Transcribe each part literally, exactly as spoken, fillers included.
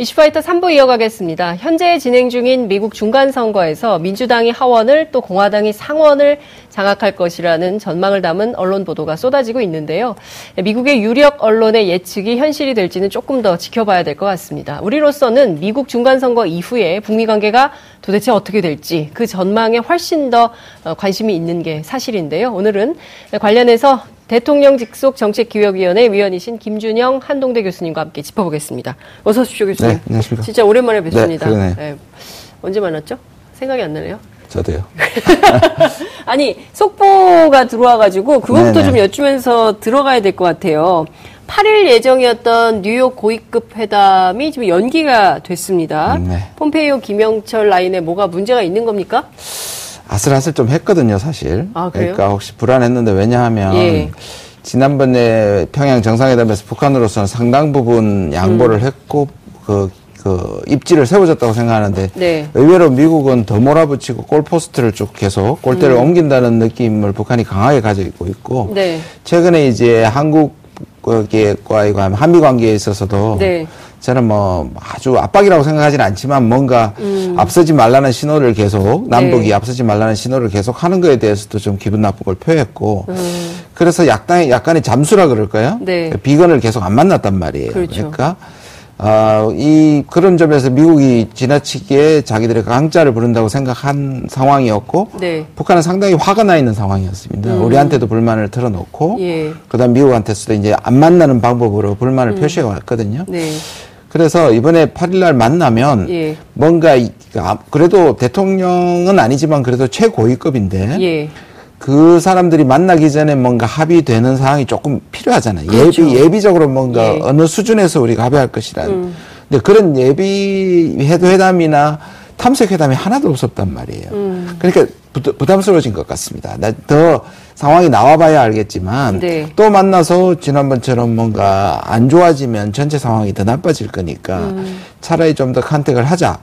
이슈파이터 삼 부 이어가겠습니다. 현재 진행 중인 미국 중간선거에서 민주당이 하원을 또 공화당이 상원을 장악할 것이라는 전망을 담은 언론 보도가 쏟아지고 있는데요. 미국의 유력 언론의 예측이 현실이 될지는 조금 더 지켜봐야 될 것 같습니다. 우리로서는 미국 중간선거 이후에 북미 관계가 도대체 어떻게 될지 그 전망에 훨씬 더 관심이 있는 게 사실인데요. 오늘은 관련해서 대통령 직속 정책기획위원회 위원이신 김준형 한동대 교수님과 함께 짚어보겠습니다. 어서 오십시오, 교수님. 네, 안녕하십니까. 진짜 오랜만에 뵙습니다. 네, 네. 언제 만났죠? 생각이 안 나네요. 저도요. 아니, 속보가 들어와가지고 그것도 좀 여쭈면서 들어가야 될 것 같아요. 팔 일 예정이었던 뉴욕 고위급 회담이 지금 연기가 됐습니다. 네. 폼페이오 김영철 라인에 뭐가 문제가 있는 겁니까? 아슬아슬 좀 했거든요, 사실. 아, 그래요? 그러니까 혹시 불안했는데, 왜냐하면 예. 지난번에 평양 정상회담에서 북한으로서는 상당 부분 양보를 음. 했고 그, 그 입지를 세워줬다고 생각하는데 네. 의외로 미국은 더 몰아붙이고 골포스트를 쭉 계속 골대를 음. 옮긴다는 느낌을 북한이 강하게 가지고 있고 네. 최근에 이제 한국과의 한미 관계에 있어서도 네. 저는 뭐 아주 압박이라고 생각하지는 않지만 뭔가 음. 앞서지 말라는 신호를 계속 남북이 네. 앞서지 말라는 신호를 계속 하는 거에 대해서도 좀 기분 나쁜 걸 표했고 음. 그래서 약간의, 약간의 잠수라 그럴까요? 네. 비건을 계속 안 만났단 말이에요. 그렇죠. 그러니까 어, 이 그런 점에서 미국이 지나치게 자기들의 강자를 부른다고 생각한 상황이었고 네. 북한은 상당히 화가 나 있는 상황이었습니다. 음. 우리한테도 불만을 털어놓고 예. 그다음 미국한테서도 이제 안 만나는 방법으로 불만을 음. 표시해 왔거든요. 네. 그래서 이번에 팔 일날 만나면 예. 뭔가 그래도 대통령은 아니지만 그래도 최고위급인데 예. 그 사람들이 만나기 전에 뭔가 합의되는 상황이 조금 필요하잖아요. 그렇죠. 예비, 예비적으로 뭔가 예. 어느 수준에서 우리가 합의할 것이라는. 음. 근데 그런 예비 회담이나 탐색회담이 하나도 없었단 말이에요. 음. 그러니까 부담스러워진 것 같습니다. 더 상황이 나와봐야 알겠지만 네. 또 만나서 지난번처럼 뭔가 안 좋아지면 전체 상황이 더 나빠질 거니까 음. 차라리 좀 더 컨택을 하자.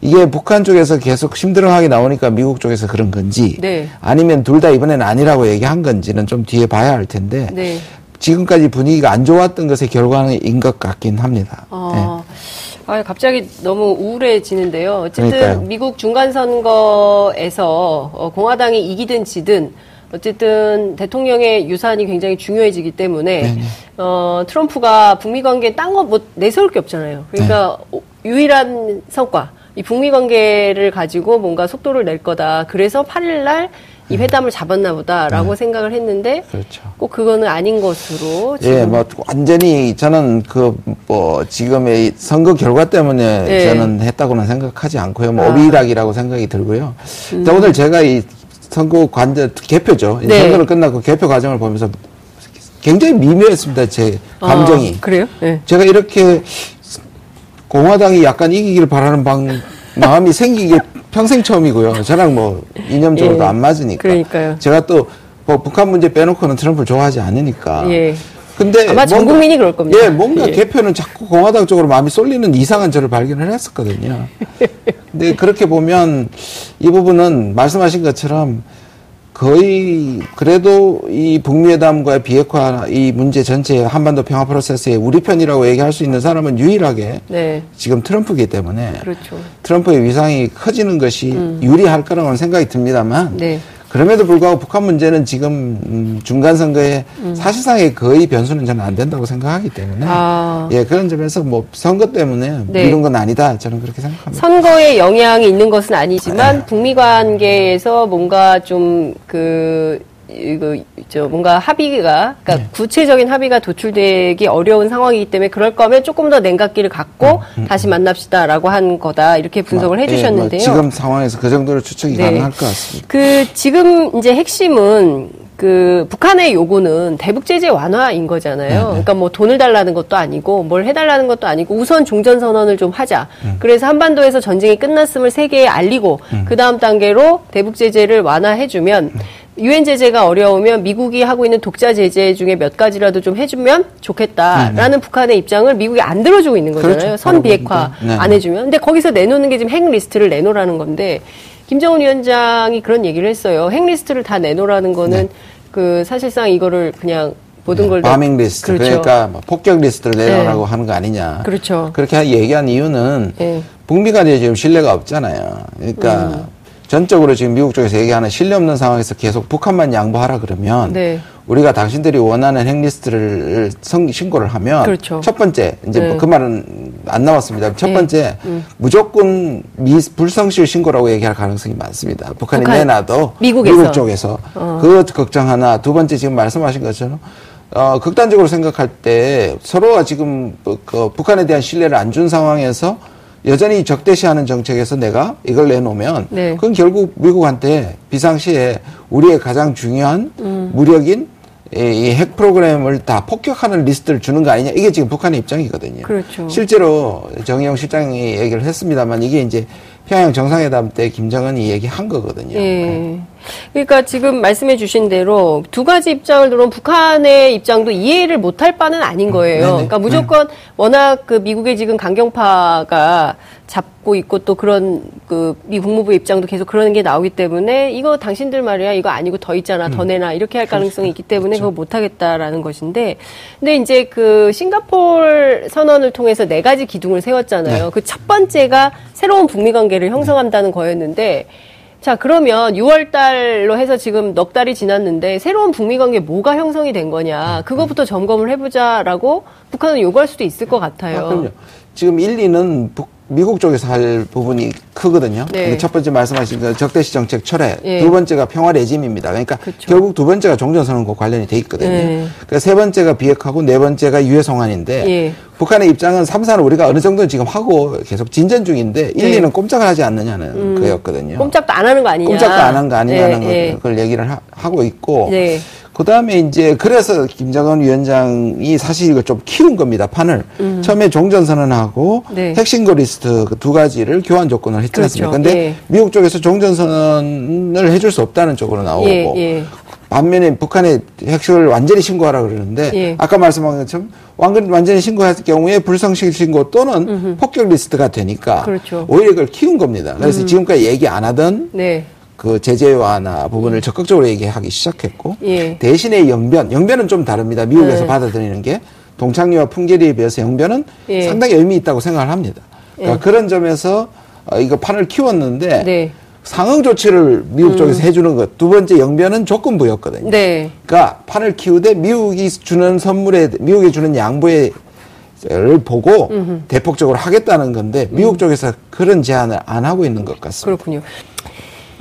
이게 북한 쪽에서 계속 힘들어하게 나오니까 미국 쪽에서 그런 건지 네. 아니면 둘 다 이번에는 아니라고 얘기한 건지는 좀 뒤에 봐야 할 텐데 네. 지금까지 분위기가 안 좋았던 것의 결과인 것 같긴 합니다. 아. 네. 아, 갑자기 너무 우울해지는데요. 어쨌든 그러니까요. 미국 중간선거에서 공화당이 이기든 지든 어쨌든 대통령의 유산이 굉장히 중요해지기 때문에 네네. 어, 트럼프가 북미 관계에 딴 거 뭐 내세울 게 없잖아요. 그러니까 네. 유일한 성과, 이 북미 관계를 가지고 뭔가 속도를 낼 거다. 그래서 팔 일 날 이 회담을 잡았나 보다라고 네. 생각을 했는데 그렇죠. 꼭 그거는 아닌 것으로 지금. 예, 뭐 완전히 저는 그 뭐 지금의 선거 결과 때문에 네. 저는 했다고는 생각하지 않고요. 뭐 아. 오비락이라고 생각이 들고요. 음. 오늘 제가 이 선거 관제 개표죠. 네. 선거를 끝나고 개표 과정을 보면서 굉장히 미묘했습니다. 제 감정이. 아, 그래요? 네. 제가 이렇게 공화당이 약간 이기기를 바라는 방, 마음이 생기게 평생 처음이고요. 저랑 뭐 이념적으로도 예, 안 맞으니까. 그러니까요. 제가 또 뭐 북한 문제 빼놓고는 트럼프를 좋아하지 않으니까. 예. 근데 아마 전 국민이 그럴 겁니다. 예, 뭔가 예. 개표는 자꾸 공화당 쪽으로 마음이 쏠리는 이상한 저를 발견을 했었거든요. 근데 그렇게 보면 이 부분은 말씀하신 것처럼 거의 그래도 이 북미회담과의 비핵화 이 문제 전체의 한반도 평화 프로세스의 우리 편이라고 얘기할 수 있는 사람은 유일하게 네. 지금 트럼프이기 때문에 그렇죠. 트럼프의 위상이 커지는 것이 음. 유리할 거라고는 생각이 듭니다만 네. 그럼에도 불구하고 북한 문제는 지금 중간 선거에 음. 사실상의 거의 변수는 저는 안 된다고 생각하기 때문에 아. 예 그런 점에서 뭐 선거 때문에 네. 미룬 건 아니다 저는 그렇게 생각합니다. 선거에 영향이 있는 것은 아니지만 네. 북미 관계에서 뭔가 좀 그 이거 저 뭔가 합의가 그러니까 네. 구체적인 합의가 도출되기 어려운 상황이기 때문에 그럴 거면 조금 더 냉각기를 갖고 음, 음, 다시 만납시다라고 한 거다 이렇게 분석을 뭐, 해주셨는데요. 예, 뭐 지금 상황에서 그 정도로 추측이 네. 가능할 것 같습니다. 그 지금 이제 핵심은 그 북한의 요구는 대북 제재 완화인 거잖아요. 네, 네. 그러니까 뭐 돈을 달라는 것도 아니고 뭘 해달라는 것도 아니고 우선 종전 선언을 좀 하자. 음. 그래서 한반도에서 전쟁이 끝났음을 세계에 알리고 음. 그 다음 단계로 대북 제재를 완화해주면. 음. 유엔 제재가 어려우면 미국이 하고 있는 독자 제재 중에 몇 가지라도 좀 해주면 좋겠다라는 네네. 북한의 입장을 미국이 안 들어주고 있는 거잖아요. 그렇죠. 선 비핵화 안 해주면. 근데 거기서 내놓는 게 지금 핵 리스트를 내놓으라는 건데 김정은 위원장이 그런 얘기를 했어요. 핵 리스트를 다 내놓으라는 거는 네. 그 사실상 이거를 그냥 모든 네, 걸 바밍 리스트, 그렇죠. 그러니까 뭐 폭격 리스트를 내려라고 네. 하는 거 아니냐. 그렇죠. 그렇게 얘기한 이유는 네. 북미 간에 지금 신뢰가 없잖아요. 그러니까 음. 전적으로 지금 미국 쪽에서 얘기하는 신뢰 없는 상황에서 계속 북한만 양보하라 그러면 네. 우리가 당신들이 원하는 핵 리스트를 성, 신고를 하면 그렇죠. 첫 번째 이제 네. 뭐 그 말은 안 나왔습니다. 첫 번째 네. 음. 무조건 미, 불성실 신고라고 얘기할 가능성이 많습니다. 북한이 북한, 내놔도 미국에서. 미국 쪽에서 어. 그 걱정 하나. 두 번째 지금 말씀하신 것처럼 어, 극단적으로 생각할 때 서로가 지금 그, 그 북한에 대한 신뢰를 안 준 상황에서 여전히 적대시하는 정책에서 내가 이걸 내놓으면 네. 그건 결국 미국한테 비상시에 우리의 가장 중요한 음. 무력인 이 핵 프로그램을 다 폭격하는 리스트를 주는 거 아니냐. 이게 지금 북한의 입장이거든요. 그렇죠. 실제로 정의용 실장이 얘기를 했습니다만 이게 이제 평양 정상회담 때 김정은이 얘기한 거거든요. 예. 그러니까 지금 말씀해 주신 대로 두 가지 입장을 들어온 북한의 입장도 이해를 못할 바는 아닌 거예요. 네네. 그러니까 무조건 네. 워낙 그 미국의 지금 강경파가 잡고 있고 또 그런 그 미 국무부 입장도 계속 그러는 게 나오기 때문에 이거 당신들 말이야 이거 아니고 더 있잖아 음. 더 내놔 이렇게 할 가능성이 있기 때문에 그렇죠. 그거 못하겠다라는 것인데 근데 이제 그 싱가포르 선언을 통해서 네 가지 기둥을 세웠잖아요. 네. 그 첫 번째가 새로운 북미 관계를 형성한다는 거였는데 자 그러면 유월 달로 해서 지금 넉 달이 지났는데 새로운 북미 관계 뭐가 형성이 된 거냐 그거부터 점검을 해보자라고 북한은 요구할 수도 있을 것 같아요. 아, 그럼요. 지금 일, 이는 북, 미국 쪽에서 할 부분이 크거든요. 네. 첫 번째 말씀하신 적대시 정책 철회, 네. 두 번째가 평화 레짐입니다. 그러니까 그쵸. 결국 두 번째가 종전선언과 관련이 돼 있거든요. 네. 그러니까 세 번째가 비핵화고 네 번째가 유해성안인데 네. 북한의 입장은 삼, 사는 우리가 어느 정도는 지금 하고 계속 진전 중인데 일, 네. 이는 꼼짝을 하지 않느냐는 음, 거였거든요. 꼼짝도 안 하는 거 아니냐. 꼼짝도 안 한 거 아니냐는 네, 걸, 네. 그걸 얘기를 하, 하고 있고 네. 그 다음에 이제 그래서 김정은 위원장이 사실 이거 좀 키운 겁니다. 판을. 음. 처음에 종전선언하고 네. 핵신고 리스트 그 두 가지를 교환 조건을 했지 않습니까? 그런데 그렇죠. 예. 미국 쪽에서 종전선언을 해줄 수 없다는 쪽으로 나오고 예, 예. 반면에 북한의 핵실을 완전히 신고하라 그러는데 예. 아까 말씀한 것처럼 완전히 신고할 경우에 불성실 신고 또는 음흠. 폭격 리스트가 되니까 그렇죠. 오히려 이걸 키운 겁니다. 그래서 음. 지금까지 얘기 안 하던 네. 그 제재 완화 부분을 적극적으로 얘기하기 시작했고 예. 대신에 영변, 영변은 좀 다릅니다. 미국에서 네. 받아들이는 게 동창리와 풍계리에 비해서 영변은 예. 상당히 의미 있다고 생각을 합니다. 그러니까 예. 그런 점에서 이거 판을 키웠는데 네. 상응 조치를 미국 쪽에서 음. 해주는 것. 두 번째 영변은 조건부였거든요. 네. 그러니까 판을 키우되 미국이 주는 선물에 미국이 주는 양보에 를 보고 음흠. 대폭적으로 하겠다는 건데 미국 음. 쪽에서 그런 제안을 안 하고 있는 것 같습니다. 그렇군요.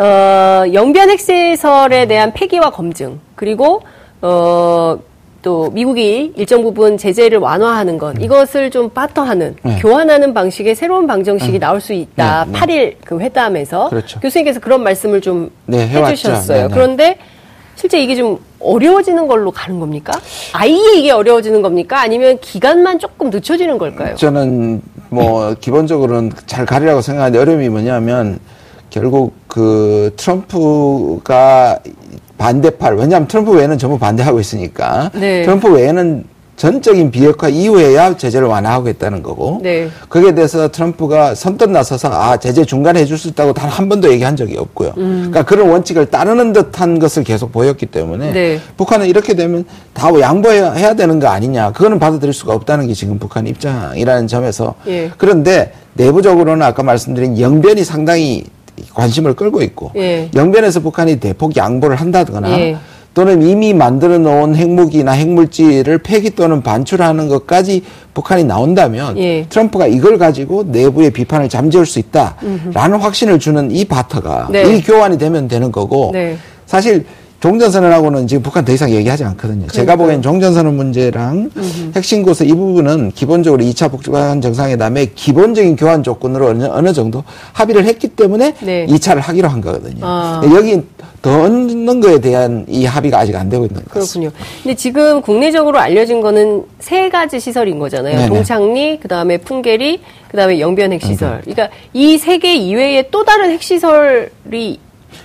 어, 영변 핵시설에 대한 폐기와 검증, 그리고, 어, 또, 미국이 일정 부분 제재를 완화하는 것, 이것을 좀 빠터하는, 네. 교환하는 방식의 새로운 방정식이 네. 나올 수 있다. 네. 팔 일 그 회담에서. 그렇죠. 교수님께서 그런 말씀을 좀 네, 해주셨어요. 네, 네. 그런데 실제 이게 좀 어려워지는 걸로 가는 겁니까? 아예 이게 어려워지는 겁니까? 아니면 기간만 조금 늦춰지는 걸까요? 저는 뭐, 기본적으로는 잘 가리라고 생각하는데 어려움이 뭐냐면, 결국 그 트럼프가 반대팔, 왜냐하면 트럼프 외에는 전부 반대하고 있으니까 네. 트럼프 외에는 전적인 비핵화 이후에야 제재를 완화하겠다는 거고 네. 거기에 대해서 트럼프가 선뜻 나서서 아 제재 중간에 해줄 수 있다고 단 한 번도 얘기한 적이 없고요. 음. 그러니까 그런 원칙을 따르는 듯한 것을 계속 보였기 때문에 네. 북한은 이렇게 되면 다 양보해야 되는 거 아니냐. 그거는 받아들일 수가 없다는 게 지금 북한 입장이라는 점에서 예. 그런데 내부적으로는 아까 말씀드린 영변이 상당히 관심을 끌고 있고 예. 영변에서 북한이 대폭 양보를 한다거나 예. 또는 이미 만들어 놓은 핵무기나 핵물질을 폐기 또는 반출하는 것까지 북한이 나온다면 예. 트럼프가 이걸 가지고 내부의 비판을 잠재울 수 있다라는 음흠. 확신을 주는 이 바터가 네. 이 교환이 되면 되는 거고 네. 사실 종전선언하고는 지금 북한 더 이상 얘기하지 않거든요. 그러니까요. 제가 보기엔 종전선언 문제랑 음흠. 핵신고서 이 부분은 기본적으로 이 차 북한 정상회담의 기본적인 교환 조건으로 어느, 어느 정도 합의를 했기 때문에 네. 이 차를 하기로 한 거거든요. 아. 여기 더 얻는 거에 대한 이 합의가 아직 안 되고 있는 것 같습니다. 그렇군요. 근데 지금 국내적으로 알려진 거는 세 가지 시설인 거잖아요. 네네. 동창리, 그 다음에 풍계리, 그 다음에 영변 핵시설. 네. 그러니까 이 세 개 이외에 또 다른 핵시설이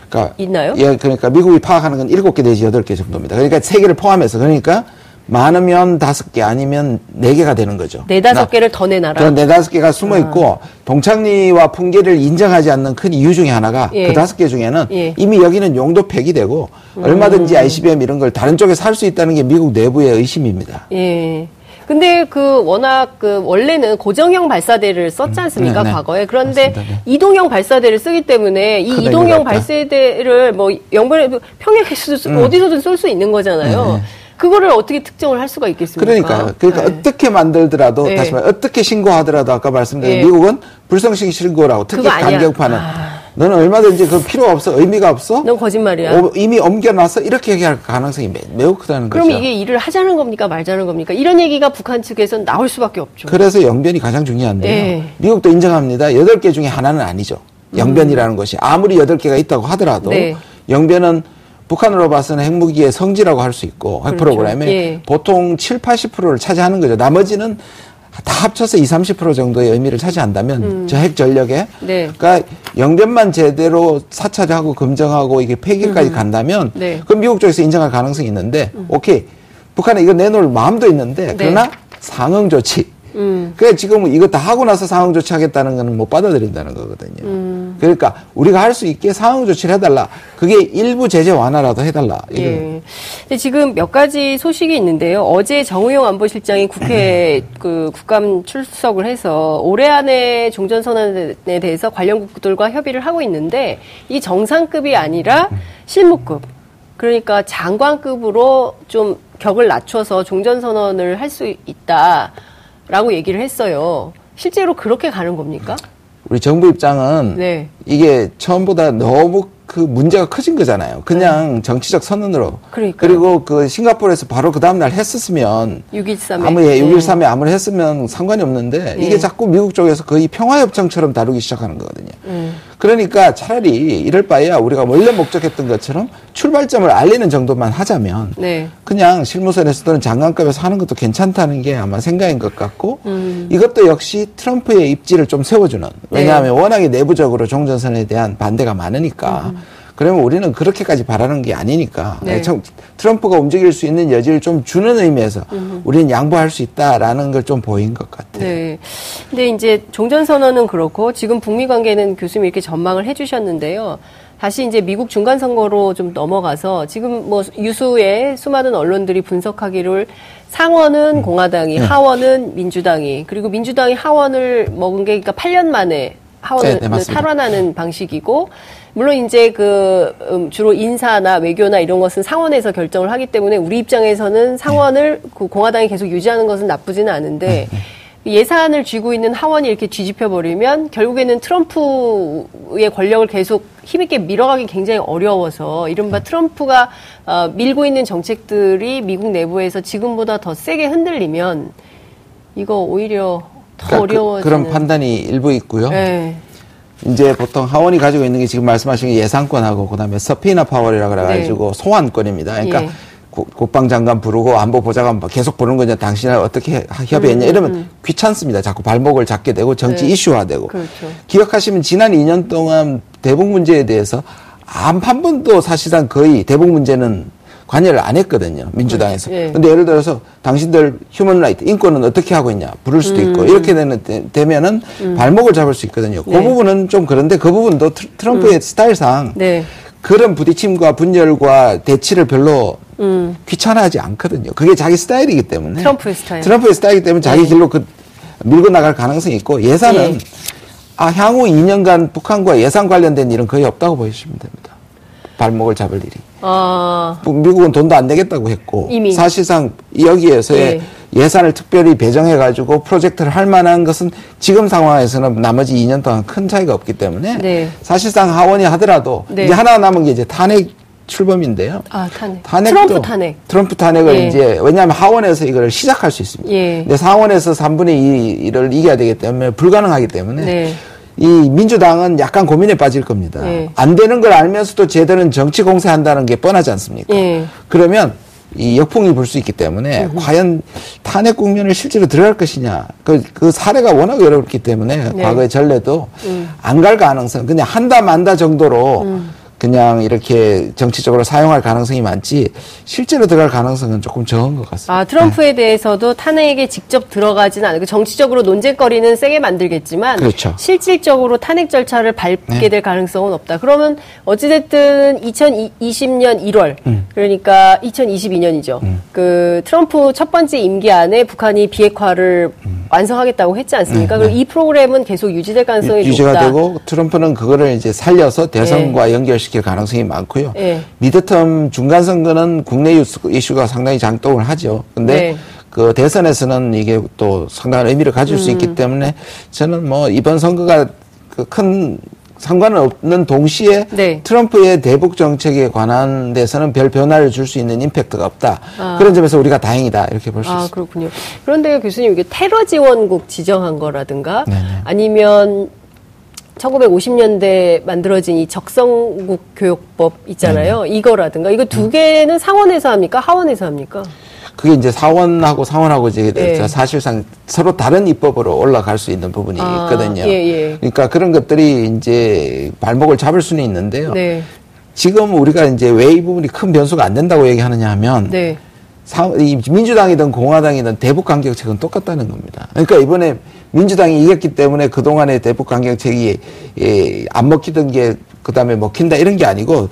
그러니까, 있나요? 예, 그러니까 미국이 파악하는 건 일곱 개 내지 여덟 개 정도입니다. 그러니까 세 개를 포함해서 그러니까 많으면 다섯 개 아니면 네 개가 되는 거죠. 네 다섯 개를 더 내놔라. 네 다섯 개가 숨어 있고 아. 동창리와 풍계리를 인정하지 않는 큰 이유 중에 하나가 예. 그 다섯 개 중에는 예. 이미 여기는 용도 폐기되고 음. 얼마든지 아이씨비엠 이런 걸 다른 쪽에 살 수 있다는 게 미국 내부의 의심입니다. 예. 근데 그 워낙 그 원래는 고정형 발사대를 썼지 않습니까? 네, 네. 과거에. 그런데 맞습니다. 이동형 발사대를 쓰기 때문에 이 이동형 없다. 발사대를 뭐 영변에 평양에서도 쓰고 음. 어디서든 쏠 수 있는 거잖아요. 네, 네. 그거를 어떻게 특정을 할 수가 있겠습니까? 그러니까요. 그러니까 네. 어떻게 만들더라도 네. 다시 말해 어떻게 신고하더라도 아까 말씀드린 네. 미국은 불성식 신고라고 특히 간격파는 아... 너는 얼마든지 그 필요 없어 의미가 없어. 넌 거짓말이야. 오, 이미 옮겨놨어 이렇게 얘기할 가능성이 매, 매우 크다는 그럼 거죠. 그럼 이게 일을 하자는 겁니까 말자는 겁니까? 이런 얘기가 북한 측에서는 나올 수밖에 없죠. 그래서 영변이 가장 중요한데요. 네. 미국도 인정합니다. 여덟 개 중에 하나는 아니죠. 영변이라는 음. 것이 아무리 여덟 개가 있다고 하더라도 네. 영변은 북한으로 봐서는 핵무기의 성지라고 할 수 있고 핵 그렇죠. 프로그램이 예. 보통 칠, 팔십 퍼센트를 차지하는 거죠. 나머지는 다 합쳐서 이십, 삼십 퍼센트 정도의 의미를 차지한다면 음. 저 핵 전력에 네. 그러니까 영변만 제대로 사찰하고 검증하고 이게 폐기까지 음. 간다면 네. 그럼 미국 쪽에서 인정할 가능성이 있는데 음. 오케이 북한에 이거 내놓을 마음도 있는데 네. 그러나 상응 조치 음. 그러니까 지금 이거 다 하고 나서 상응 조치하겠다는 건 못 받아들인다는 거거든요. 음. 그러니까 우리가 할 수 있게 상응 조치를 해달라. 그게 일부 제재 완화라도 해달라. 예. 근데 지금 몇 가지 소식이 있는데요. 어제 정의용 안보실장이 국회 그 국감 출석을 해서 올해 안에 종전선언에 대해서 관련 국들과 협의를 하고 있는데 이 정상급이 아니라 실무급. 그러니까 장관급으로 좀 격을 낮춰서 종전선언을 할 수 있다. 라고 얘기를 했어요. 실제로 그렇게 가는 겁니까? 우리 정부 입장은 네. 이게 처음보다 너무 그 문제가 커진 거잖아요. 그냥 네. 정치적 선언으로. 그러니까요. 그리고 그 싱가포르에서 바로 그 다음날 했었으면. 육 점 일삼에. 아무, 예, 육 점 일삼에 네. 아무리 했으면 상관이 없는데 네. 이게 자꾸 미국 쪽에서 거의 평화협정처럼 다루기 시작하는 거거든요. 네. 그러니까 차라리 이럴 바에야 우리가 원래 목적했던 것처럼 출발점을 알리는 정도만 하자면 네. 그냥 실무선에서도 장관급에서 하는 것도 괜찮다는 게 아마 생각인 것 같고 음. 이것도 역시 트럼프의 입지를 좀 세워주는 왜냐하면 네. 워낙에 내부적으로 종전선에 대한 반대가 많으니까 음. 그러면 우리는 그렇게까지 바라는 게 아니니까 네. 트럼프가 움직일 수 있는 여지를 좀 주는 의미에서 음. 우리는 양보할 수 있다라는 걸 좀 보인 것 같아요. 네. 근데 이제 종전선언은 그렇고 지금 북미 관계는 교수님이 이렇게 전망을 해주셨는데요. 다시 이제 미국 중간 선거로 좀 넘어가서 지금 뭐 유수의 수많은 언론들이 분석하기를 상원은 음. 공화당이, 네. 하원은 민주당이, 그리고 민주당이 하원을 먹은 게 그러니까 팔 년 만에 하원을 네, 네, 탈환하는 방식이고. 물론 이제 그 음, 주로 인사나 외교나 이런 것은 상원에서 결정을 하기 때문에 우리 입장에서는 상원을 그 공화당이 계속 유지하는 것은 나쁘지는 않은데 예산을 쥐고 있는 하원이 이렇게 뒤집혀버리면 결국에는 트럼프의 권력을 계속 힘있게 밀어가기 굉장히 어려워서 이른바 트럼프가 어, 밀고 있는 정책들이 미국 내부에서 지금보다 더 세게 흔들리면 이거 오히려 더 그러니까 어려워지는. 그, 그런 판단이 일부 있고요. 네. 이제 보통 하원이 가지고 있는 게 지금 말씀하신 게 예산권하고 그다음에 서피나 파월이라고 그래가지고 네. 소환권입니다. 그러니까 예. 고, 국방장관 부르고 안보보좌관 계속 부르는 거냐 당신을 어떻게 협의했냐 음, 이러면 음. 귀찮습니다. 자꾸 발목을 잡게 되고 정치 네. 이슈화되고. 그렇죠. 기억하시면 지난 이 년 동안 대북 문제에 대해서 한 번도 사실상 거의 대북 문제는 관여를 안 했거든요. 민주당에서. 그런데 예. 예를 들어서 당신들 휴먼 라이트, 인권은 어떻게 하고 있냐 부를 수도 음. 있고 이렇게 되는, 되면은 음. 발목을 잡을 수 있거든요. 네. 그 부분은 좀 그런데 그 부분도 트럼프의 음. 스타일상 네. 그런 부딪힘과 분열과 대치를 별로 음. 귀찮아하지 않거든요. 그게 자기 스타일이기 때문에. 트럼프의 스타일. 트럼프의 스타일이기 때문에 자기 길로 그 밀고 나갈 가능성이 있고 예산은 예. 아, 향후 이 년간 북한과 예산 관련된 일은 거의 없다고 보시면 됩니다. 발목을 잡을 일이. 아... 미국은 돈도 안 내겠다고 했고 이미. 사실상 여기에서의 예. 예산을 특별히 배정해가지고 프로젝트를 할 만한 것은 지금 상황에서는 나머지 이 년 동안 큰 차이가 없기 때문에 네. 사실상 하원이 하더라도 네. 이제 하나 남은 게 이제 탄핵 출범인데요. 아, 탄핵. 탄핵도, 트럼프 탄핵. 트럼프 탄핵을 예. 이제 왜냐하면 하원에서 이걸 시작할 수 있습니다. 예. 근데 상원에서 삼분의 이를 이겨야 되기 때문에 불가능하기 때문에 네. 이 민주당은 약간 고민에 빠질 겁니다. 예. 안 되는 걸 알면서도 제대로는 정치 공세한다는 게 뻔하지 않습니까? 예. 그러면 이 역풍이 불 수 있기 때문에 음흠. 과연 탄핵 국면을 실제로 들어갈 것이냐. 그, 그 사례가 워낙 어렵기 때문에 네. 과거의 전례도 음. 안 갈 가능성. 그냥 한다 만다 정도로 음. 그냥 이렇게 정치적으로 사용할 가능성이 많지 실제로 들어갈 가능성은 조금 적은 것 같습니다. 아, 트럼프에 네. 대해서도 탄핵에 직접 들어가지는 않고 정치적으로 논쟁거리는 세게 만들겠지만 그렇죠. 실질적으로 탄핵 절차를 밟게 네. 될 가능성은 없다. 그러면 어찌됐든 이천이십 년 일월 음. 그러니까 이천이십이 년이죠. 음. 그 트럼프 첫 번째 임기 안에 북한이 비핵화를 음. 완성하겠다고 했지 않습니까? 네, 그럼 네. 이 프로그램은 계속 유지될 가능성이 높다. 유지가 되고 트럼프는 그거를 이제 살려서 대선과 네. 연결시켜 가능성이 많고요. 네. 미드텀 중간 선거는 국내 이슈가 상당히 장동을 하죠. 근데 네. 그 대선에서는 이게 또 상당한 의미를 가질 음. 수 있기 때문에 저는 뭐 이번 선거가 그 큰 상관은 없는 동시에 네. 트럼프의 대북 정책에 관한 데서는 별 변화를 줄 수 있는 임팩트가 없다. 아. 그런 점에서 우리가 다행이다 이렇게 볼 수 아, 있습니다. 그렇군요. 그런데 교수님 이게 테러 지원국 지정한 거라든가 네네. 아니면 천구백오십 년대 만들어진 이 적성국 교육법 있잖아요. 네네. 이거라든가 이거 두 개는 상원에서 합니까? 하원에서 합니까? 그게 이제 사원하고 상원하고 이제 네. 사실상 서로 다른 입법으로 올라갈 수 있는 부분이 아, 있거든요. 예, 예. 그러니까 그런 것들이 이제 발목을 잡을 수는 있는데요. 네. 지금 우리가 이제 왜 이 부분이 큰 변수가 안 된다고 얘기하느냐 하면 네. 사, 이 민주당이든 공화당이든 대북 간격책은 똑같다는 겁니다. 그러니까 이번에 민주당이 이겼기 때문에 그동안의 대북 간격책이 예, 안 먹히던 게 그다음에 먹힌다 이런 게 아니고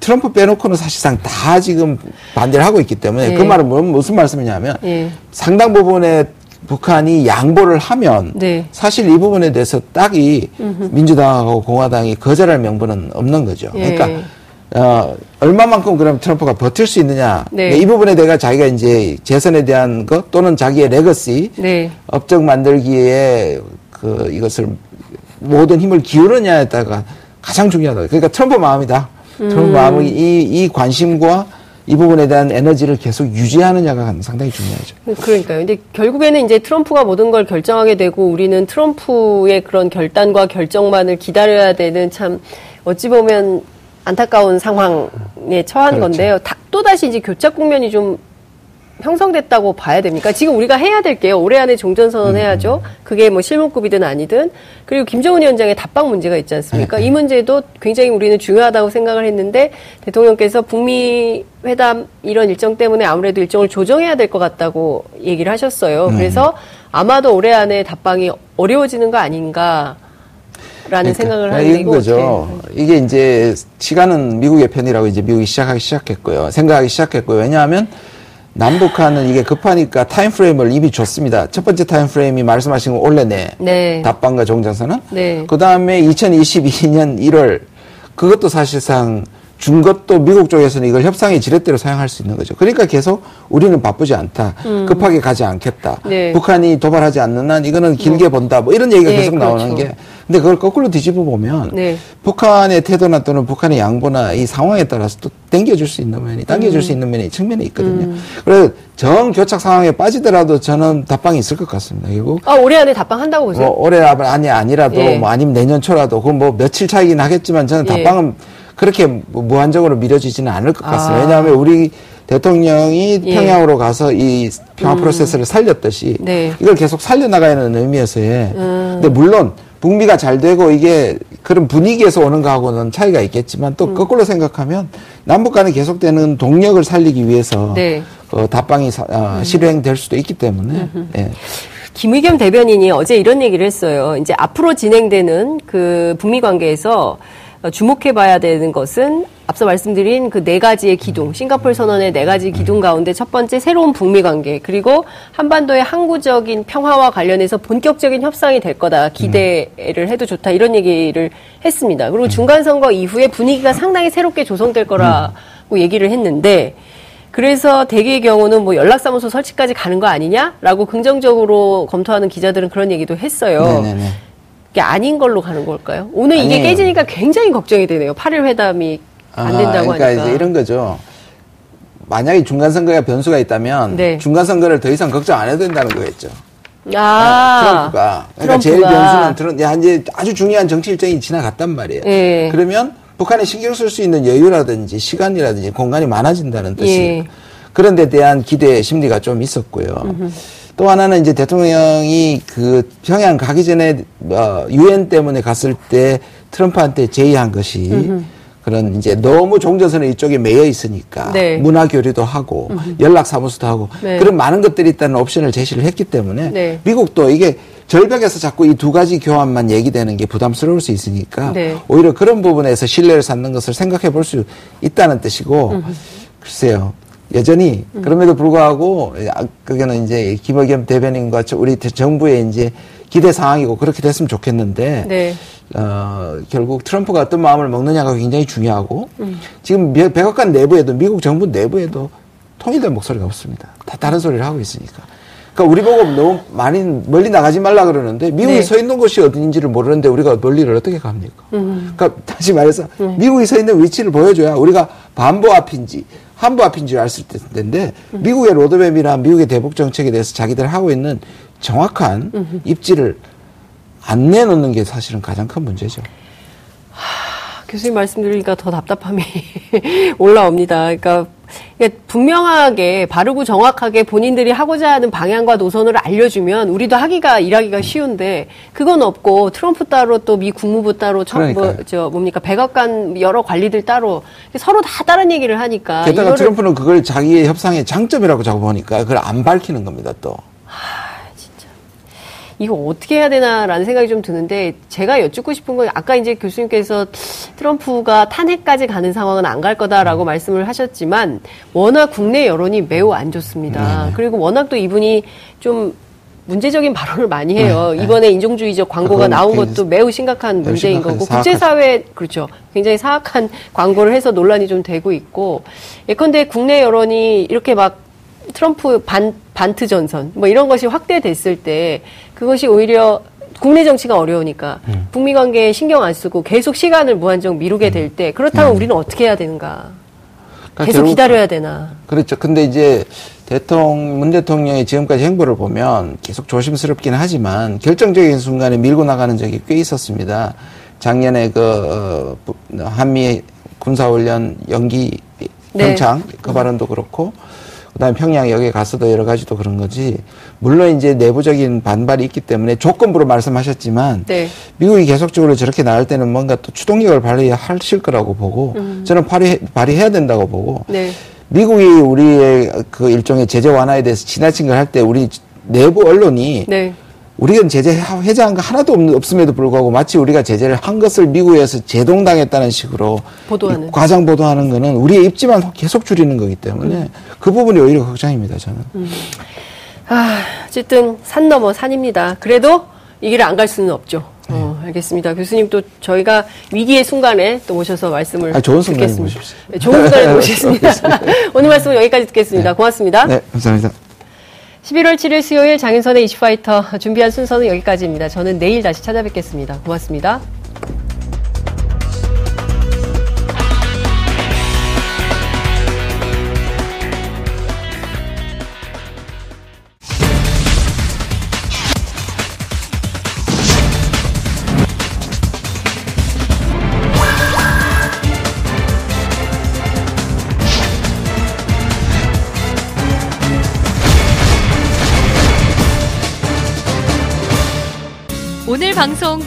트럼프 빼놓고는 사실상 다 지금 반대를 하고 있기 때문에 네. 그 말은 무슨 말씀이냐면 네. 상당 부분의 북한이 양보를 하면 네. 사실 이 부분에 대해서 딱히 민주당하고 공화당이 거절할 명분은 없는 거죠. 네. 그러니까 어, 얼마만큼 그럼 트럼프가 버틸 수 있느냐. 네. 이 부분에 대해서 자기가 이제 재선에 대한 것 또는 자기의 레거시, 네. 업적 만들기에 그 이것을 모든 힘을 기울느냐에 따라 가장 중요하다. 그러니까 트럼프 마음이다. 음. 트럼프 마음이 이, 이 관심과 이 부분에 대한 에너지를 계속 유지하느냐가 상당히 중요하죠. 그러니까요. 근데 결국에는 이제 트럼프가 모든 걸 결정하게 되고 우리는 트럼프의 그런 결단과 결정만을 기다려야 되는 참 어찌 보면 안타까운 상황에 처한 그렇죠. 건데요. 다, 또다시 이제 교착 국면이 좀 형성됐다고 봐야 됩니까? 지금 우리가 해야 될 게요. 올해 안에 종전선언 해야죠. 그게 뭐 실무급이든 아니든. 그리고 김정은 위원장의 답방 문제가 있지 않습니까? 이 문제도 굉장히 우리는 중요하다고 생각을 했는데 대통령께서 북미 회담 이런 일정 때문에 아무래도 일정을 조정해야 될 것 같다고 얘기를 하셨어요. 그래서 아마도 올해 안에 답방이 어려워지는 거 아닌가. 라는 그러니까, 생각을 하는 거죠. 어떻게. 이게 이제 시간은 미국의 편이라고 이제 미국이 시작하기 시작했고요. 생각하기 시작했고요. 왜냐하면 남북한은 이게 급하니까 타임 프레임을 이미 줬습니다. 첫 번째 타임 프레임이 말씀하신 건 올해 내 네. 답방과 종전선언. 네. 그 다음에 이천이십이 년 일월 그것도 사실상 준 것도 미국 쪽에서는 이걸 협상의 지렛대로 사용할 수 있는 거죠. 그러니까 계속 우리는 바쁘지 않다. 음. 급하게 가지 않겠다. 네. 북한이 도발하지 않는 한 이거는 길게 네. 본다. 뭐 이런 얘기가 네, 계속 그렇죠. 나오는 게. 근데 그걸 거꾸로 뒤집어 보면 네. 북한의 태도나 또는 북한의 양보나 이 상황에 따라서 또 당겨줄 수 있는 면이, 당겨줄 음. 수 있는 면이 측면이 있거든요. 음. 그래서 정교착 상황에 빠지더라도 저는 답방이 있을 것 같습니다. 그리고 아, 올해 안에 답방한다고 보세요? 뭐, 올해 안이 아니라도 예. 뭐 아니면 내년 초라도 그건 뭐 며칠 차이긴 하겠지만 저는 답방은 예. 그렇게 무한적으로 미뤄지지는 않을 것 같습니다. 아. 왜냐하면 우리 대통령이 예. 평양으로 가서 이 평화 음. 프로세스를 살렸듯이 네. 이걸 계속 살려나가는 의미에서의 음. 근데 물론 북미가 잘 되고 이게 그런 분위기에서 오는 거하고는 차이가 있겠지만 또 음. 거꾸로 생각하면 남북 간에 계속되는 동력을 살리기 위해서 네. 어, 답방이 사, 어, 음. 실행될 수도 있기 때문에 예. 김의겸 대변인이 어제 이런 얘기를 했어요. 이제 앞으로 진행되는 그 북미 관계에서 주목해봐야 되는 것은 앞서 말씀드린 그 네 가지의 기둥, 싱가포르 선언의 네 가지 기둥 가운데 첫 번째 새로운 북미 관계, 그리고 한반도의 항구적인 평화와 관련해서 본격적인 협상이 될 거다. 기대를 해도 좋다. 이런 얘기를 했습니다. 그리고 중간선거 이후에 분위기가 상당히 새롭게 조성될 거라고 얘기를 했는데 그래서 대개의 경우는 뭐 연락사무소 설치까지 가는 거 아니냐라고 긍정적으로 검토하는 기자들은 그런 얘기도 했어요. 네네네. 이게 아닌 걸로 가는 걸까요? 오늘 이게 아니에요. 깨지니까 굉장히 걱정이 되네요. 팔 일 회담이 안 된다고 아, 그러니까 하니까. 이제 이런 거죠. 만약에 중간선거가 변수가 있다면 네. 중간선거를 더 이상 걱정 안 해도 된다는 거겠죠. 아, 트럼프가. 그러니까 트럼프가. 제일 변수는 트럼프. 야, 이제 아주 중요한 정치 일정이 지나갔단 말이에요. 예. 그러면 북한이 신경 쓸 수 있는 여유라든지 시간이라든지 공간이 많아진다는 뜻이에요. 예. 그런 데 대한 기대 심리가 좀 있었고요. 음흠. 또 하나는 이제 대통령이 그 평양 가기 전에 유엔 때문에 갔을 때 트럼프한테 제의한 것이 그런 이제 너무 종전선에 이쪽에 매여 있으니까 네. 문화 교류도 하고 음. 연락 사무소도 하고 네. 그런 많은 것들이 있다는 옵션을 제시를 했기 때문에 네. 미국도 이게 절벽에서 자꾸 이 두 가지 교환만 얘기되는 게 부담스러울 수 있으니까 네. 오히려 그런 부분에서 신뢰를 쌓는 것을 생각해 볼 수 있다는 뜻이고 음. 글쎄요. 여전히 그럼에도 불구하고 그게는 이제 김의겸 대변인과 우리 정부의 이제 기대 사항이고 그렇게 됐으면 좋겠는데 네. 어, 결국 트럼프가 어떤 마음을 먹느냐가 굉장히 중요하고 음. 지금 백악관 내부에도 미국 정부 내부에도 통일된 목소리가 없습니다. 다 다른 소리를 하고 있으니까. 그러니까 우리 보고 너무 많이 멀리 나가지 말라 그러는데 미국이 네. 서 있는 곳이 어딘지를 모르는데 우리가 멀리를 어떻게 갑니까? 음. 그러니까 다시 말해서 음. 미국이 서 있는 위치를 보여줘야 우리가 반보 앞인지 한보 앞인지 알 수 있을 텐데 음. 미국의 로드맵이나 미국의 대북 정책에 대해서 자기들 하고 있는 정확한 음흠. 입지를 안 내놓는 게 사실은 가장 큰 문제죠. 하, 교수님 말씀드리니까 더 답답함이 올라옵니다. 그러니까 분명하게 바르고 정확하게 본인들이 하고자 하는 방향과 노선을 알려주면 우리도 하기가 일하기가 쉬운데 그건 없고 트럼프 따로 또 미 국무부 따로 청, 뭐, 저 뭡니까 백악관 여러 관리들 따로 서로 다 다른 얘기를 하니까 게다가 이거를... 트럼프는 그걸 자기의 협상의 장점이라고 자꾸 보니까 그걸 안 밝히는 겁니다 또. 이거 어떻게 해야 되나라는 생각이 좀 드는데 제가 여쭙고 싶은 건 아까 이제 교수님께서 트럼프가 탄핵까지 가는 상황은 안 갈 거다라고 말씀을 하셨지만 워낙 국내 여론이 매우 안 좋습니다. 네네. 그리고 워낙 또 이분이 좀 문제적인 발언을 많이 해요. 네네. 이번에 인종주의적 광고가 나온 것도 매우 심각한 매우 문제인 거고 국제사회 그렇죠. 굉장히 사악한 광고를 해서 논란이 좀 되고 있고 예컨대 국내 여론이 이렇게 막 트럼프 반, 반트 전선 뭐 이런 것이 확대됐을 때 그것이 오히려 국내 정치가 어려우니까 음. 북미 관계에 신경 안 쓰고 계속 시간을 무한정 미루게 될 때 그렇다면 음. 우리는 어떻게 해야 되는가? 그러니까 계속 결국, 기다려야 되나? 그렇죠. 근데 이제 대통령, 문 대통령의 지금까지 행보를 보면 계속 조심스럽긴 하지만 결정적인 순간에 밀고 나가는 적이 꽤 있었습니다. 작년에 그 어, 한미 군사훈련 연기 평창 네. 그 발언도 그렇고 그다음에 평양 여기에 가서도 여러 가지도 그런 거지. 물론 이제 내부적인 반발이 있기 때문에 조건부로 말씀하셨지만 네. 미국이 계속적으로 저렇게 나갈 때는 뭔가 또 추동력을 발휘하실 거라고 보고 음. 저는 발휘, 발휘해야 된다고 보고 네. 미국이 우리의 그 일종의 제재 완화에 대해서 지나친 걸 할 때 우리 내부 언론이 네. 우리는 제재 해제한 거 하나도 없, 없음에도 불구하고 마치 우리가 제재를 한 것을 미국에서 제동당했다는 식으로 보도하는. 과장 보도하는 거는 우리의 입지만 계속 줄이는 거기 때문에 음. 그 부분이 오히려 걱정입니다, 저는. 음. 아, 어쨌든 산 넘어 산입니다. 그래도 이 길을 안 갈 수는 없죠. 네. 어, 알겠습니다. 교수님 또 저희가 위기의 순간에 또 모셔서 말씀을 아, 좋은 순간에 모십시오. 네, 좋은 순간에 모시겠습니다. 오늘 말씀은 여기까지 듣겠습니다. 네. 고맙습니다. 네, 감사합니다. 십일월 칠일 수요일 장윤선의 이슈파이터 준비한 순서는 여기까지입니다. 저는 내일 다시 찾아뵙겠습니다. 고맙습니다. 방송